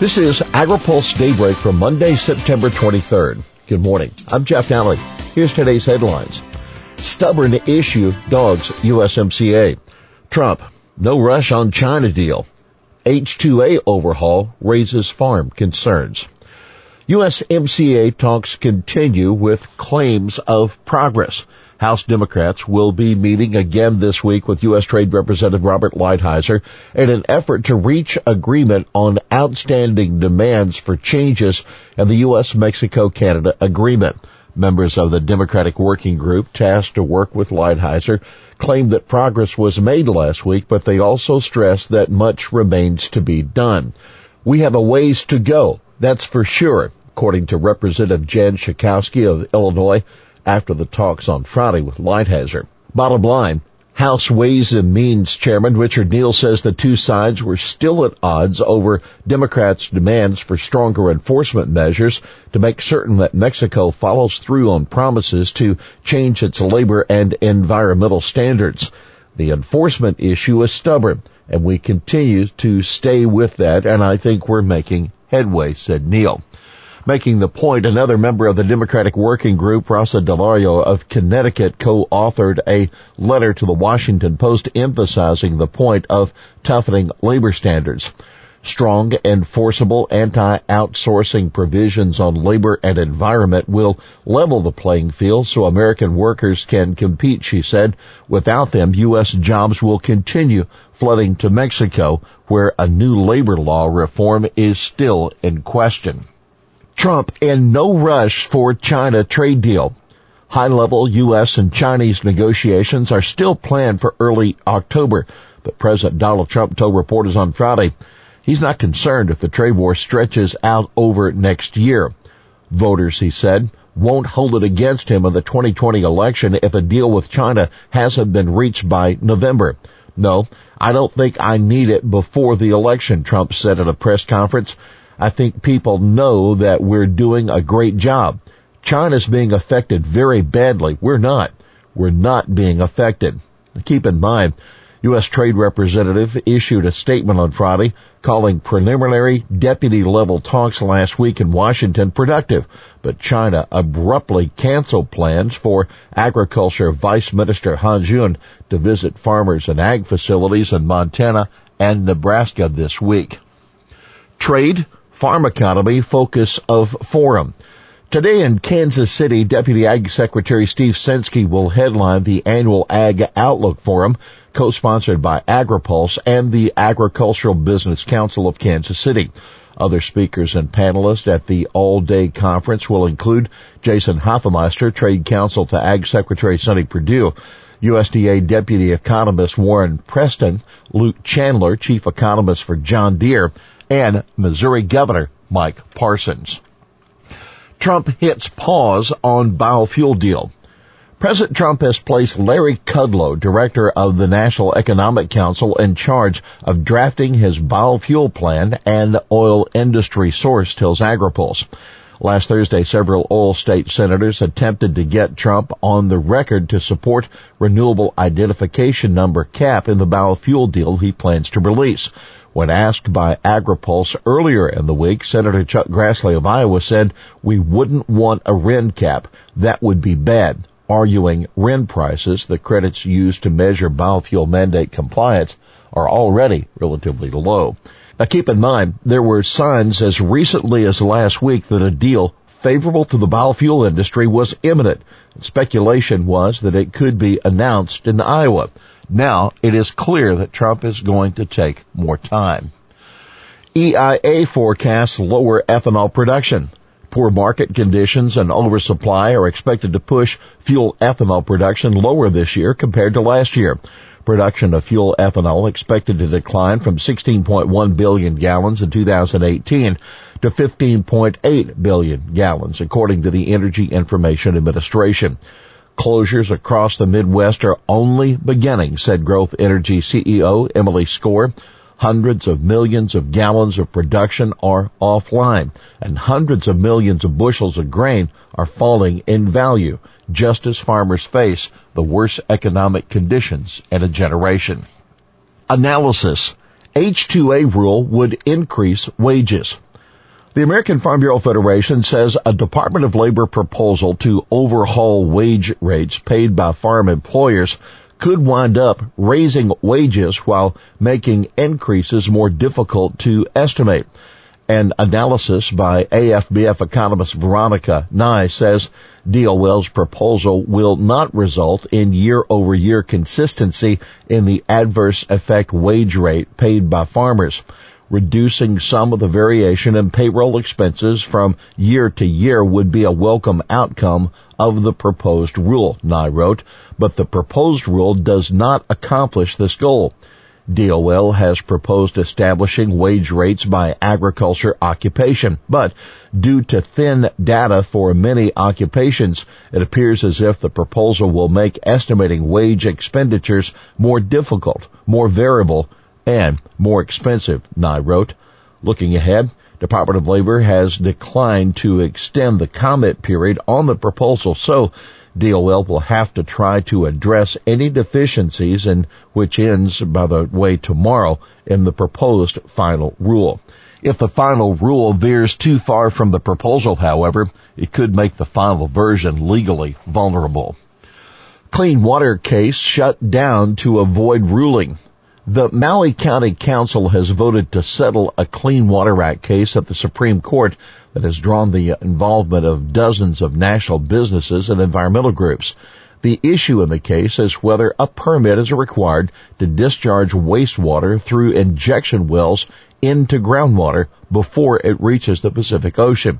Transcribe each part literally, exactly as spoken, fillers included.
This is AgriPulse Daybreak for Monday, September twenty-third. Good morning. I'm Jeff Daly. Here's today's headlines. Stubborn issue dogs U S M C A. Trump, no rush on China deal. H two A overhaul raises farm concerns. U S M C A talks continue with claims of progress. House Democrats will be meeting again this week with U S Trade Representative Robert Lighthizer in an effort to reach agreement on outstanding demands for changes in the U S Mexico Canada agreement. Members of the Democratic Working Group tasked to work with Lighthizer claimed that progress was made last week, but they also stressed that much remains to be done. We have a ways to go, that's for sure, according to Representative Jan Schakowsky of Illinois after the talks on Friday with Lighthizer. Bottom line, House Ways and Means Chairman Richard Neal says the two sides were still at odds over Democrats' demands for stronger enforcement measures to make certain that Mexico follows through on promises to change its labor and environmental standards. The enforcement issue is stubborn, and we continue to stay with that, and I think we're making headway, said Neal. Making the point, another member of the Democratic Working Group, Rosa DeLauro of Connecticut, co-authored a letter to the Washington Post emphasizing the point of toughening labor standards. Strong, enforceable anti-outsourcing provisions on labor and environment will level the playing field so American workers can compete, she said. Without them, U S jobs will continue flooding to Mexico, where a new labor law reform is still in question. Trump in no rush for China trade deal. High-level U S and Chinese negotiations are still planned for early October, but President Donald Trump told reporters on Friday he's not concerned if the trade war stretches out over next year. Voters, he said, won't hold it against him in the twenty twenty election if a deal with China hasn't been reached by November. No, I don't think I need it before the election, Trump said at a press conference. I think people know that we're doing a great job. China's being affected very badly. We're not. We're not being affected. Keep in mind, U S Trade Representative issued a statement on Friday calling preliminary deputy-level talks last week in Washington productive, but China abruptly canceled plans for Agriculture Vice Minister Han Jun to visit farmers and ag facilities in Montana and Nebraska this week. Trade, farm economy, focus of forum. Today in Kansas City, Deputy Ag Secretary Steve Senske will headline the annual Ag Outlook Forum, co-sponsored by AgriPulse and the Agricultural Business Council of Kansas City. Other speakers and panelists at the all-day conference will include Jason Hoffemeister, Trade Counsel to Ag Secretary Sonny Perdue, U S D A Deputy Economist Warren Preston, Luke Chandler, Chief Economist for John Deere, and Missouri Governor Mike Parsons. Trump hits pause on biofuel deal. President Trump has placed Larry Kudlow, director of the National Economic Council, in charge of drafting his biofuel plan and oil industry source, tells AgriPulse. Last Thursday, several oil state senators attempted to get Trump on the record to support renewable identification number cap in the biofuel deal he plans to release. When asked by AgriPulse earlier in the week, Senator Chuck Grassley of Iowa said, "We wouldn't want a R I N cap. That would be bad," arguing R I N prices, the credits used to measure biofuel mandate compliance, are already relatively low. Now keep in mind, there were signs as recently as last week that a deal favorable to the biofuel industry was imminent. Speculation was that it could be announced in Iowa. Now, it is clear that Trump is going to take more time. E I A forecasts lower ethanol production. Poor market conditions and oversupply are expected to push fuel ethanol production lower this year compared to last year. Production of fuel ethanol expected to decline from sixteen point one billion gallons in two thousand eighteen to fifteen point eight billion gallons, according to the Energy Information Administration. Closures across the Midwest are only beginning, said Growth Energy C E O Emily Skor. Hundreds of millions of gallons of production are offline, and hundreds of millions of bushels of grain are falling in value, just as farmers face the worst economic conditions in a generation. Analysis. H two A rule would increase wages. The American Farm Bureau Federation says a Department of Labor proposal to overhaul wage rates paid by farm employers could wind up raising wages while making increases more difficult to estimate. An analysis by A F B F economist Veronica Nye says D O L's proposal will not result in year-over-year consistency in the adverse effect wage rate paid by farmers. Reducing some of the variation in payroll expenses from year to year would be a welcome outcome of the proposed rule, Nye wrote, but the proposed rule does not accomplish this goal. D O L has proposed establishing wage rates by agriculture occupation, but due to thin data for many occupations, it appears as if the proposal will make estimating wage expenditures more difficult, more variable, and more expensive, Nye wrote. Looking ahead, Department of Labor has declined to extend the comment period on the proposal, so D O L will have to try to address any deficiencies, and which ends, by the way, tomorrow in the proposed final rule. If the final rule veers too far from the proposal, however, it could make the final version legally vulnerable. Clean water case shut down to avoid ruling. The Maui County Council has voted to settle a Clean Water Act case at the Supreme Court that has drawn the involvement of dozens of national businesses and environmental groups. The issue in the case is whether a permit is required to discharge wastewater through injection wells into groundwater before it reaches the Pacific Ocean.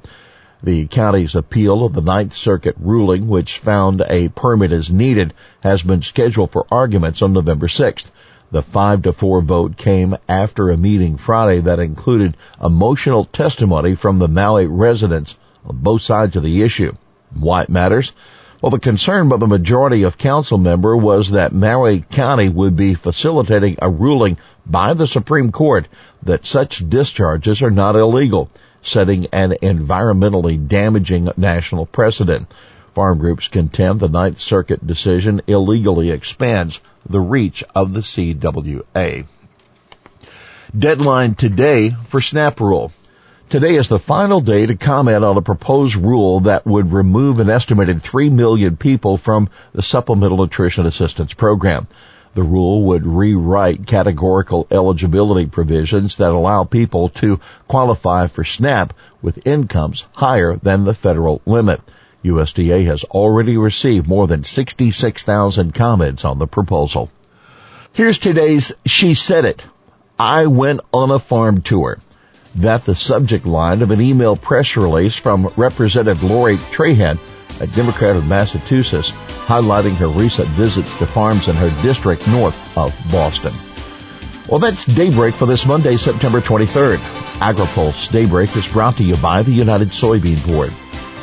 The county's appeal of the Ninth Circuit ruling, which found a permit is needed, has been scheduled for arguments on November sixth. The five to four vote came after a meeting Friday that included emotional testimony from the Maui residents on both sides of the issue. Why it matters? Well, the concern by the majority of council member was that Maui County would be facilitating a ruling by the Supreme Court that such discharges are not illegal, setting an environmentally damaging national precedent. Farm groups contend the Ninth Circuit decision illegally expands the reach of the C W A. Deadline today for SNAP rule. Today is the final day to comment on a proposed rule that would remove an estimated three million people from the Supplemental Nutrition Assistance Program. The rule would rewrite categorical eligibility provisions that allow people to qualify for SNAP with incomes higher than the federal limit. U S D A has already received more than sixty-six thousand comments on the proposal. Here's today's She Said It. I went on a farm tour. That's the subject line of an email press release from Representative Lori Trahan, a Democrat of Massachusetts, highlighting her recent visits to farms in her district north of Boston. Well, that's Daybreak for this Monday, September twenty-third. AgriPulse Daybreak is brought to you by the United Soybean Board.